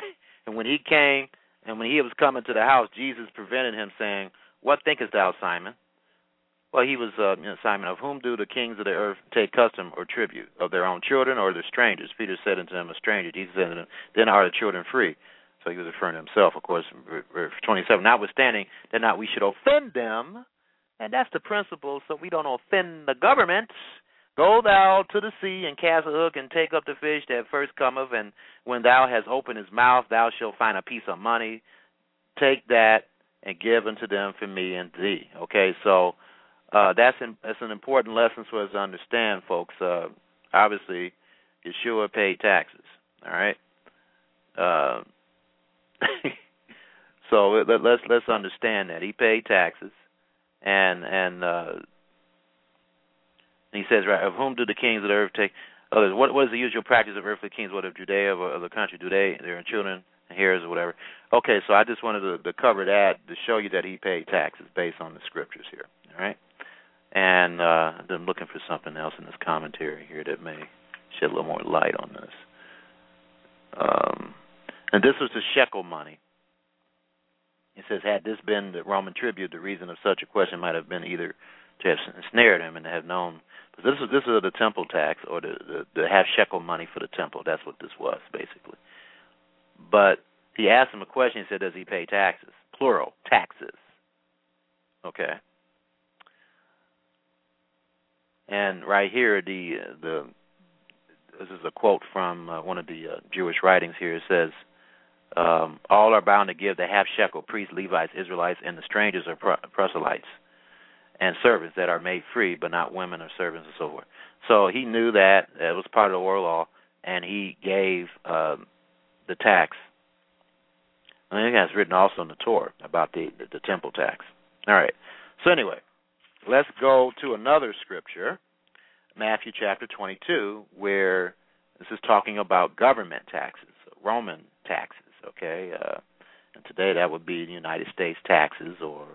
when he came, and when he was coming to the house, Jesus prevented him, saying, what thinkest thou, Simon? Well, he was, Simon, of whom do the kings of the earth take custom or tribute? Of their own children or their strangers? Peter said unto him, a stranger. Jesus said unto him, then are the children free? So he was referring to himself, of course, verse 27. Notwithstanding that not we should offend them, and that's the principle, so we don't offend the government. Go thou to the sea and cast a hook and take up the fish that first cometh, and when thou hast opened his mouth, thou shalt find a piece of money. Take that and give unto them for me and thee. Okay, so that's an important lesson for us to understand, folks. Obviously, Yeshua paid taxes, all right? So let's understand that. He paid taxes, and he says, right, of whom do the kings of the earth take others? What is the usual practice of earthly kings, whether of Judea or of the country? Do their children, heirs, or whatever? Okay, so I just wanted to cover that to show you that he paid taxes based on the scriptures here, all right? And I'm looking for something else in this commentary here that may shed a little more light on this. And this was the shekel money. It says, had this been the Roman tribute, the reason of such a question might have been either to have ensnared him and to have known. But this is the temple tax, or the half shekel money for the temple. That's what this was, basically. But he asked him a question. He said, does he pay taxes? Plural, taxes. Okay. And right here, this is a quote from one of the Jewish writings here. It says, all are bound to give the half shekel, priests, Levites, Israelites, and the strangers or proselytes, and servants that are made free, but not women or servants and so forth. So he knew that it was part of the oral law, and he gave the tax. I think that's written also in the Torah about the temple tax. All right. So anyway, let's go to another scripture, Matthew chapter 22, where this is talking about government taxes, Roman taxes. Okay, and today that would be the United States taxes or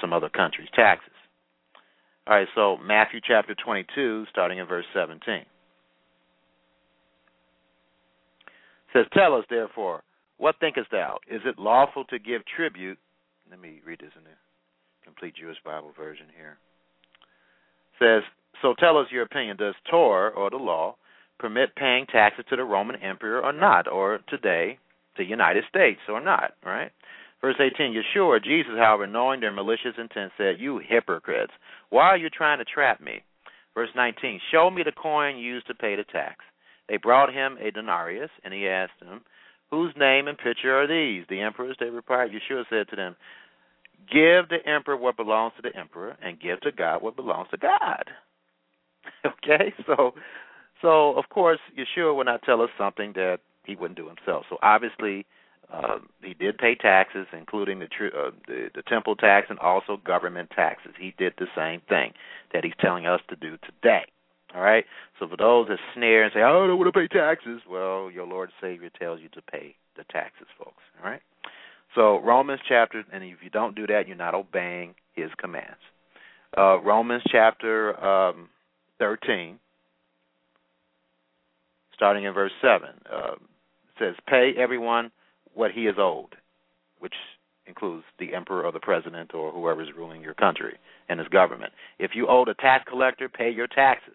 some other countries' taxes. All right, so Matthew chapter 22, starting in verse 17. It says, tell us, therefore, what thinkest thou? Is it lawful to give tribute? Let me read this in the Complete Jewish Bible Version here. It says, so tell us your opinion. Does Torah, or the law, permit paying taxes to the Roman emperor or not, or today, the United States or not, right? Verse 18, Yeshua, or Jesus, however, knowing their malicious intent, said, you hypocrites, why are you trying to trap me? Verse 19, show me the coin used to pay the tax. They brought him a denarius, and he asked them, whose name and picture are these? The emperor's, they replied. Yeshua said to them, give the emperor what belongs to the emperor, and give to God what belongs to God. Okay, so of course, Yeshua would not tell us something that he wouldn't do himself. So obviously, he did pay taxes, including the temple tax and also government taxes. He did the same thing that he's telling us to do today. All right. So for those that snare and say, I don't want to pay taxes, well, your Lord and Savior tells you to pay the taxes, folks. All right? So Romans chapter, and if you don't do that, you're not obeying his commands. Romans chapter 13, starting in verse 7, says, pay everyone what he is owed, which includes the emperor or the president or whoever is ruling your country and his government. If you owe the tax collector, pay your taxes.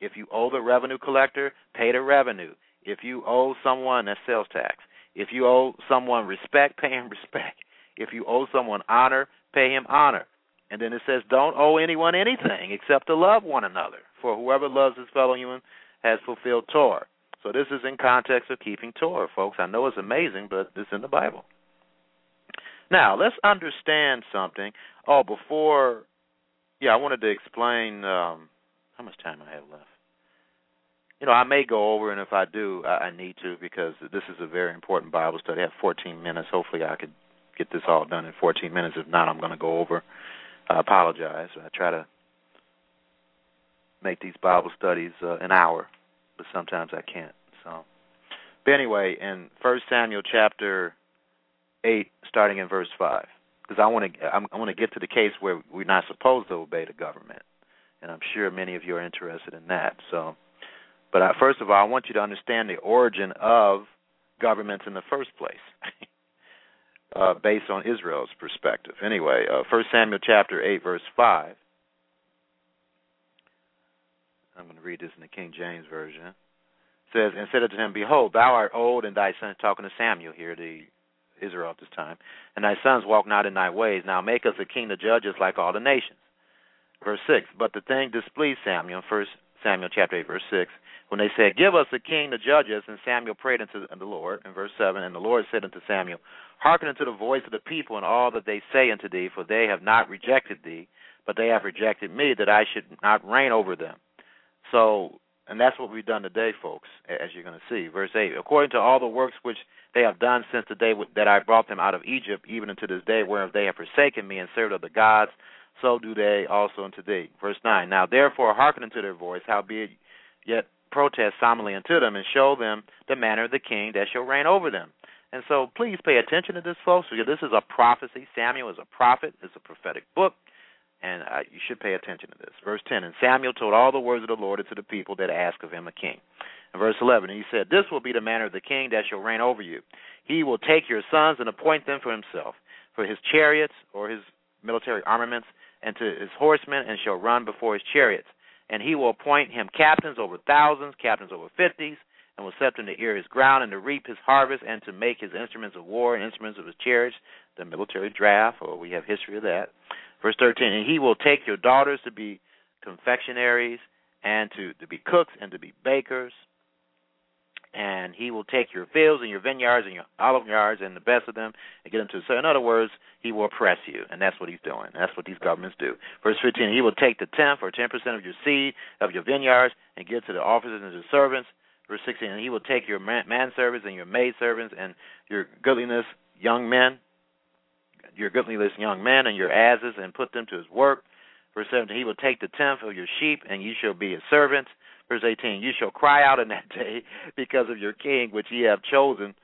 If you owe the revenue collector, pay the revenue. If you owe someone, that's sales tax. If you owe someone respect, pay him respect. If you owe someone honor, pay him honor. And then it says, don't owe anyone anything except to love one another, for whoever loves his fellow human has fulfilled Torah. So this is in context of keeping Torah, folks. I know it's amazing, but it's in the Bible. Now, let's understand something. Oh, before, I wanted to explain how much time I have left. I may go over, and if I do, I need to, because this is a very important Bible study. I have 14 minutes. Hopefully I could get this all done in 14 minutes. If not, I'm going to go over. I apologize. I try to make these Bible studies an hour, but sometimes I can't. So, but anyway, in 1 Samuel chapter 8, starting in verse 5, because I want to get to the case where we're not supposed to obey the government, and I'm sure many of you are interested in that. So, but first of all, I want you to understand the origin of governments in the first place. Based on Israel's perspective. Anyway, 1 Samuel chapter 8, verse 5. I'm going to read this in the King James Version. It says, and said unto him, behold, thou art old, and thy son, talking to Samuel here, the Israel at this time, and thy sons walk not in thy ways. Now make us a king to judge us like all the nations. Verse 6, but the thing displeased Samuel, 1 Samuel chapter 8, verse 6, when they said, give us a king to judge us, and Samuel prayed unto the Lord. In verse 7, and the Lord said unto Samuel, hearken unto the voice of the people and all that they say unto thee, for they have not rejected thee, but they have rejected me, that I should not reign over them. So, and that's what we've done today, folks, as you're going to see. Verse 8, according to all the works which they have done since the day that I brought them out of Egypt, even unto this day, whereof they have forsaken me and served other gods, so do they also unto thee. Verse 9, now therefore hearken unto their voice, howbeit yet protest solemnly unto them, and show them the manner of the king that shall reign over them. And so please pay attention to this, folks, because this is a prophecy. Samuel is a prophet. It's a prophetic book, and you should pay attention to this. Verse 10, and Samuel told all the words of the Lord unto the people that ask of him a king. And verse 11, and he said, this will be the manner of the king that shall reign over you. He will take your sons and appoint them for himself, for his chariots or his military armaments, and to his horsemen, and shall run before his chariots. And he will appoint him captains over thousands, captains over 50s, and will set them to ear his ground, and to reap his harvest, and to make his instruments of war and instruments of his chariots, the military draft, or we have history of that. Verse 13, and he will take your daughters to be confectionaries, and to be cooks, and to be bakers. And he will take your fields and your vineyards and your olive yards and the best of them and get them to. So in other words, he will oppress you, and that's what he's doing. That's what these governments do. Verse 15, he will take the 10% of your seed of your vineyards and give to the officers and the servants. Verse 16, and he will take your manservants and your maidservants and your goodliness young men and your asses and put them to his work. Verse 17, he will take the 10th of your sheep, and you shall be his servants. Verse 18, you shall cry out in that day because of your king, which you have chosen,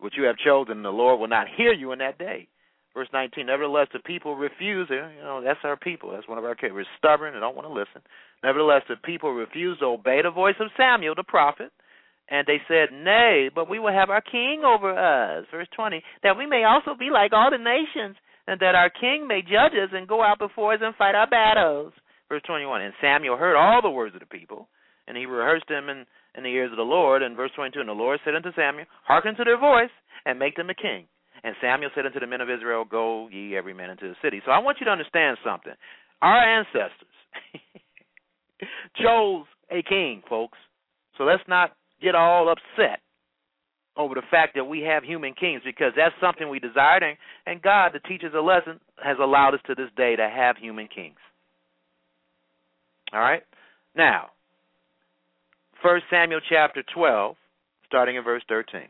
and the Lord will not hear you in that day. Verse 19, nevertheless, the people refuse. That's our people. That's one of our kids. We're stubborn and don't want to listen. Nevertheless, the people refuse to obey the voice of Samuel, the prophet. And they said, nay, but we will have our king over us. Verse 20, that we may also be like all the nations, and that our king may judge us and go out before us and fight our battles. Verse 21, and Samuel heard all the words of the people, and he rehearsed them in the ears of the Lord. And verse 22, and the Lord said unto Samuel, hearken to their voice, and make them a king. And Samuel said unto the men of Israel, go ye every man into the city. So I want you to understand something. Our ancestors chose a king, folks. So let's not get all upset over the fact that we have human kings, because that's something we desired. And God, to teach us a lesson, has allowed us to this day to have human kings. All right? Now, 1 Samuel chapter 12, starting in verse 13.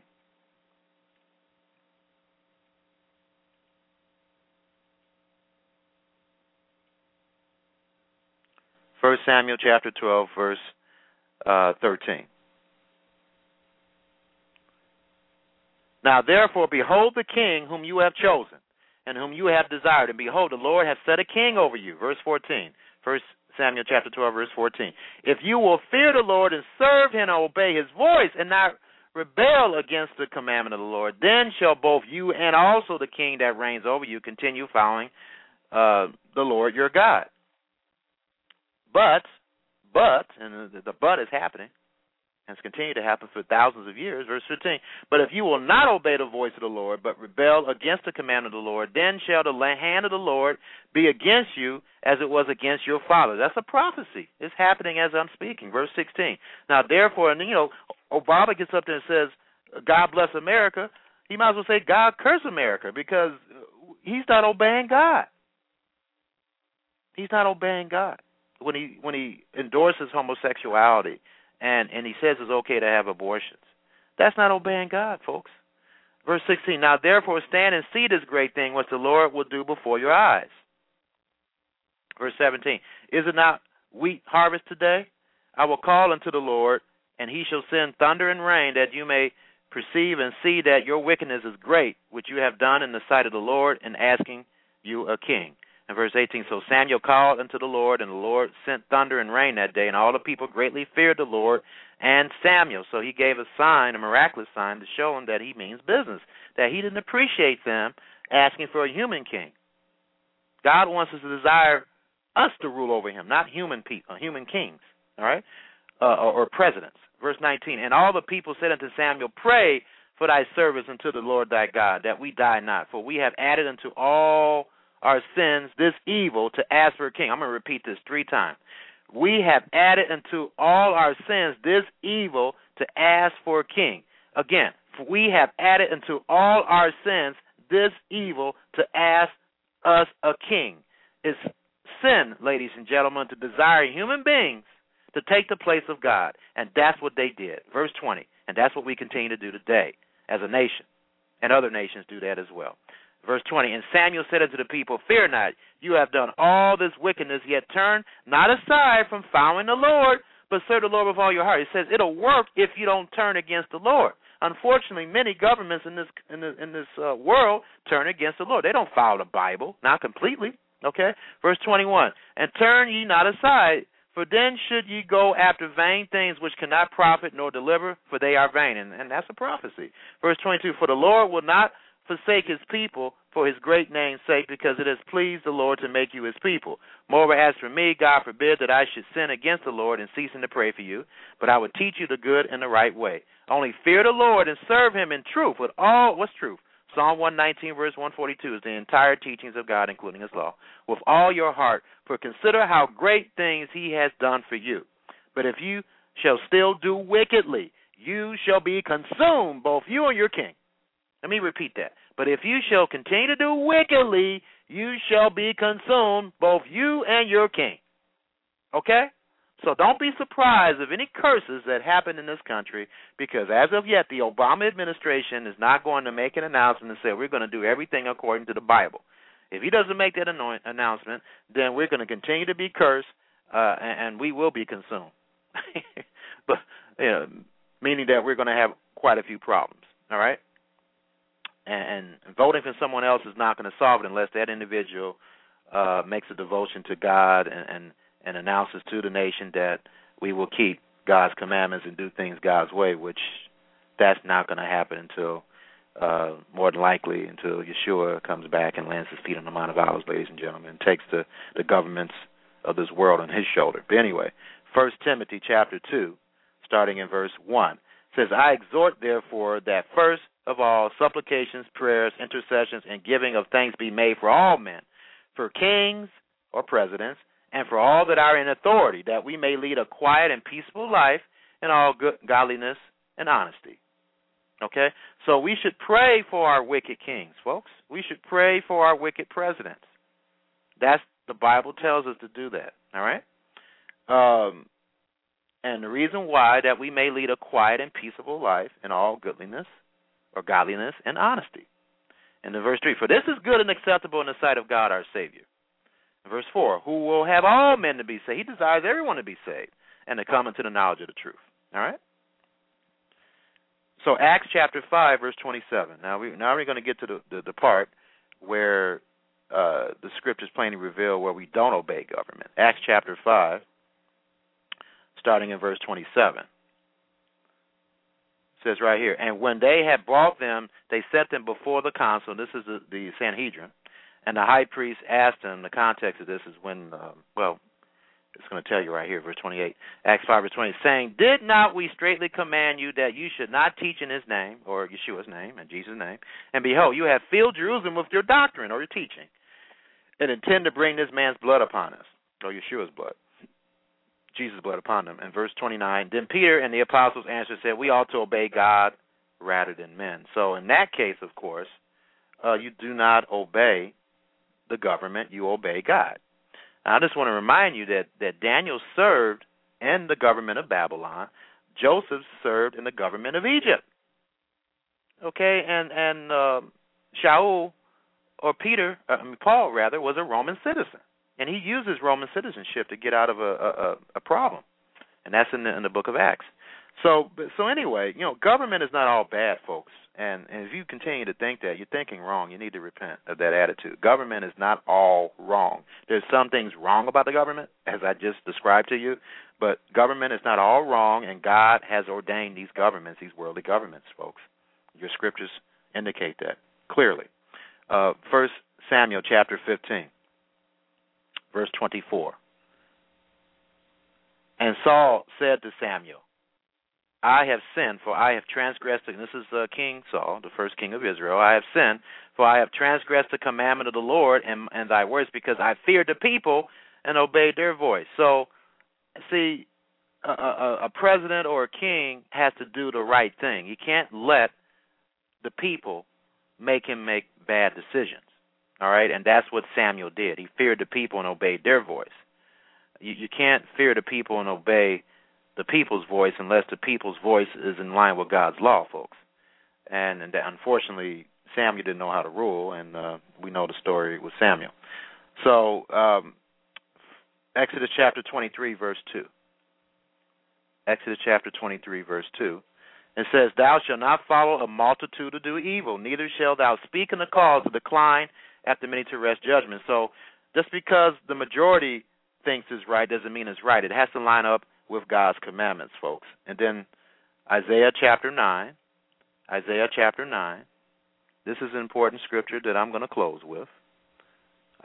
First Samuel chapter 12, verse 13. Now, therefore, behold the king whom you have chosen and whom you have desired. And behold, the Lord hath set a king over you. Verse 14. First Samuel chapter 12, verse 14. If you will fear the Lord and serve him and obey his voice and not rebel against the commandment of the Lord, then shall both you and also the king that reigns over you continue following the Lord your God. But, and the but is happening, and it's continued to happen for thousands of years, verse 15, but if you will not obey the voice of the Lord, but rebel against the commandment of the Lord, then shall the hand of the Lord be against you as it was against your fathers. That's a prophecy. It's happening as I'm speaking, verse 16. Now, therefore, and you know, Obama gets up there and says, God bless America. He might as well say, God curse America, because he's not obeying God. He's not obeying God. When he endorses homosexuality and he says it's okay to have abortions, that's not obeying God, folks. Verse 16, now therefore stand and see this great thing which the Lord will do before your eyes. Verse 17, is it not wheat harvest today? I will call unto the Lord, and he shall send thunder and rain that you may perceive and see that your wickedness is great, which you have done in the sight of the Lord in asking you a king. And verse 18, so Samuel called unto the Lord, and the Lord sent thunder and rain that day, and all the people greatly feared the Lord and Samuel. So he gave a sign, a miraculous sign, to show him that he means business, that he didn't appreciate them asking for a human king. God wants us to desire us to rule over him, not human people, human kings, all right, or presidents. Verse 19, and all the people said unto Samuel, pray for thy service unto the Lord thy God, that we die not, for we have added unto all our sins this evil to ask for a king. I'm going to repeat this 3 times. We have added unto all our sins this evil to ask for a king. Again, we have added unto all our sins this evil to ask us a king. It's sin, ladies and gentlemen, to desire human beings to take the place of God, and that's what they did. Verse 20, and that's what we continue to do today as a nation, and other nations do that as well. Verse 20, and Samuel said unto the people, fear not, you have done all this wickedness, yet turn not aside from following the Lord, but serve the Lord with all your heart. It says it'll work if you don't turn against the Lord. Unfortunately, many governments in this world turn against the Lord. They don't follow the Bible, not completely, okay? Verse 21, and turn ye not aside, for then should ye go after vain things which cannot profit nor deliver, for they are vain. And that's a prophecy. Verse 22, for the Lord will not forsake his people for his great name's sake, because it has pleased the Lord to make you his people. Moreover, as for me, God forbid that I should sin against the Lord in ceasing to pray for you, but I would teach you the good and the right way. Only fear the Lord and serve him in truth with all, what's truth? Psalm 119, verse 142 is the entire teachings of God, including his law, with all your heart, for consider how great things he has done for you. But if you shall still do wickedly, you shall be consumed, both you and your king. Let me repeat that. But if you shall continue to do wickedly, you shall be consumed, both you and your king. Okay? So don't be surprised of any curses that happen in this country, because as of yet, the Obama administration is not going to make an announcement and say, we're going to do everything according to the Bible. If he doesn't make that announcement, then we're going to continue to be cursed, and we will be consumed. But you know, meaning that we're going to have quite a few problems, all right? And voting for someone else is not going to solve it unless that individual makes a devotion to God and announces to the nation that we will keep God's commandments and do things God's way, which that's not going to happen until, more than likely, until Yeshua comes back and lands his feet on the Mount of Olives, ladies and gentlemen, and takes the governments of this world on his shoulder. But anyway, 1 Timothy chapter 2, starting in verse 1, says, I exhort, therefore, that first of all, supplications, prayers, intercessions, and giving of thanks be made for all men, for kings or presidents, and for all that are in authority, that we may lead a quiet and peaceful life in all good godliness and honesty. Okay? So we should pray for our wicked kings, folks. We should pray for our wicked presidents. That's the Bible tells us to do that, all right? And the reason why, that we may lead a quiet and peaceable life in all goodliness or godliness and honesty. And in verse 3, for this is good and acceptable in the sight of God our Savior. Verse 4, who will have all men to be saved. He desires everyone to be saved. and to come into the knowledge of the truth. All right? So Acts chapter 5, verse 27. Now we're going to get to the part where the scriptures plainly reveal where we don't obey government. Acts chapter 5, starting in verse 27. It says right here, and when they had brought them, they set them before the council. This is the Sanhedrin. And the high priest asked him, the context of this is when, it's going to tell you right here, verse 28, Acts 5, verse 20, saying, did not we straitly command you that you should not teach in his name, or Yeshua's name, and Jesus' name, and behold, you have filled Jerusalem with your doctrine, or your teaching, and intend to bring this man's blood upon us, or Yeshua's blood, Jesus' blood upon them. And verse 29, then Peter and the apostles answered, said, we ought to obey God rather than men. So in that case, of course, you do not obey the government, you obey God. I just want to remind you that Daniel served in the government of Babylon. Joseph served in the government of Egypt. Okay, and Shaul, or Paul, was a Roman citizen. And he uses Roman citizenship to get out of a problem. And that's in the book of Acts. So anyway, government is not all bad, folks. And if you continue to think that, you're thinking wrong. You need to repent of that attitude. Government is not all wrong. There's some things wrong about the government, as I just described to you, but government is not all wrong, and God has ordained these governments, these worldly governments, folks. Your scriptures indicate that clearly. First Samuel chapter 15, verse 24. And Saul said to Samuel, I have sinned, for I have transgressed, and this is King Saul, the first king of Israel, I have sinned, for I have transgressed the commandment of the Lord and thy words, because I feared the people and obeyed their voice. So, see, a president or a king has to do the right thing. He can't let the people make him make bad decisions, all right? And that's what Samuel did. He feared the people and obeyed their voice. You can't fear the people and obey the people's voice unless the people's voice is in line with God's law, folks. And unfortunately, Samuel didn't know how to rule, and we know the story with Samuel. So Exodus chapter 23, verse 2. Exodus chapter 23, verse 2. It says, thou shalt not follow a multitude to do evil, neither shalt thou speak in the cause of decline after many to rest judgment. So just because the majority thinks it's right doesn't mean it's right. It has to line up with God's commandments, folks. And then Isaiah chapter 9, this is an important scripture that I'm going to close with.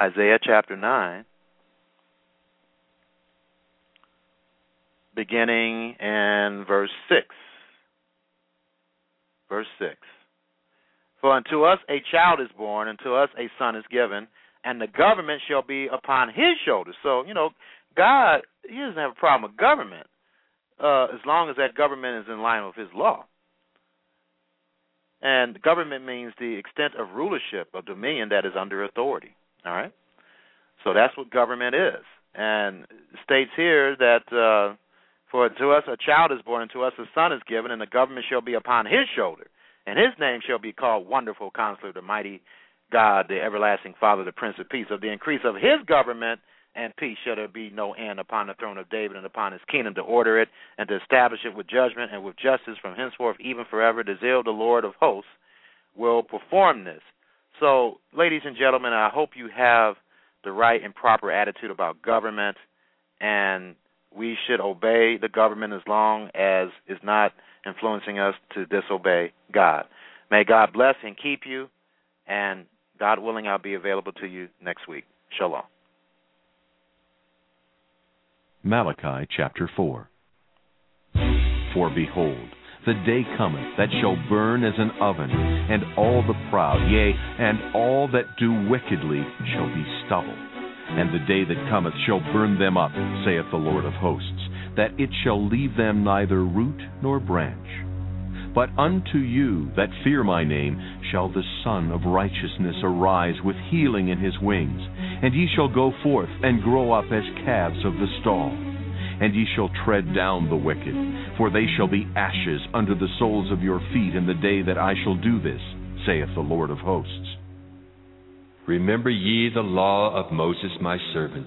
Isaiah chapter 9, beginning in verse 6. Verse 6. For unto us a child is born, unto us a son is given, and the government shall be upon his shoulders. So, God, he doesn't have a problem with government as long as that government is in line with his law. And government means the extent of rulership, of dominion that is under authority, all right? So that's what government is. And it states here that for to us a child is born, and to us a son is given, and the government shall be upon his shoulder, and his name shall be called Wonderful Counselor, the Mighty God, the Everlasting Father, the Prince of Peace. Of the increase of his government and peace shall there be no end upon the throne of David and upon his kingdom, to order it and to establish it with judgment and with justice from henceforth even forever. The zeal of the Lord of hosts will perform this. So, ladies and gentlemen, I hope you have the right and proper attitude about government, and we should obey the government as long as it's not influencing us to disobey God. May God bless and keep you, and God willing, I'll be available to you next week. Shalom. Malachi chapter 4. For behold, the day cometh that shall burn as an oven, and all the proud, yea, and all that do wickedly shall be stubble. And the day that cometh shall burn them up, saith the Lord of hosts, that it shall leave them neither root nor branch. But unto you that fear my name shall the Son of Righteousness arise with healing in his wings, and ye shall go forth and grow up as calves of the stall. And ye shall tread down the wicked, for they shall be ashes under the soles of your feet in the day that I shall do this, saith the Lord of hosts. Remember ye the law of Moses my servant,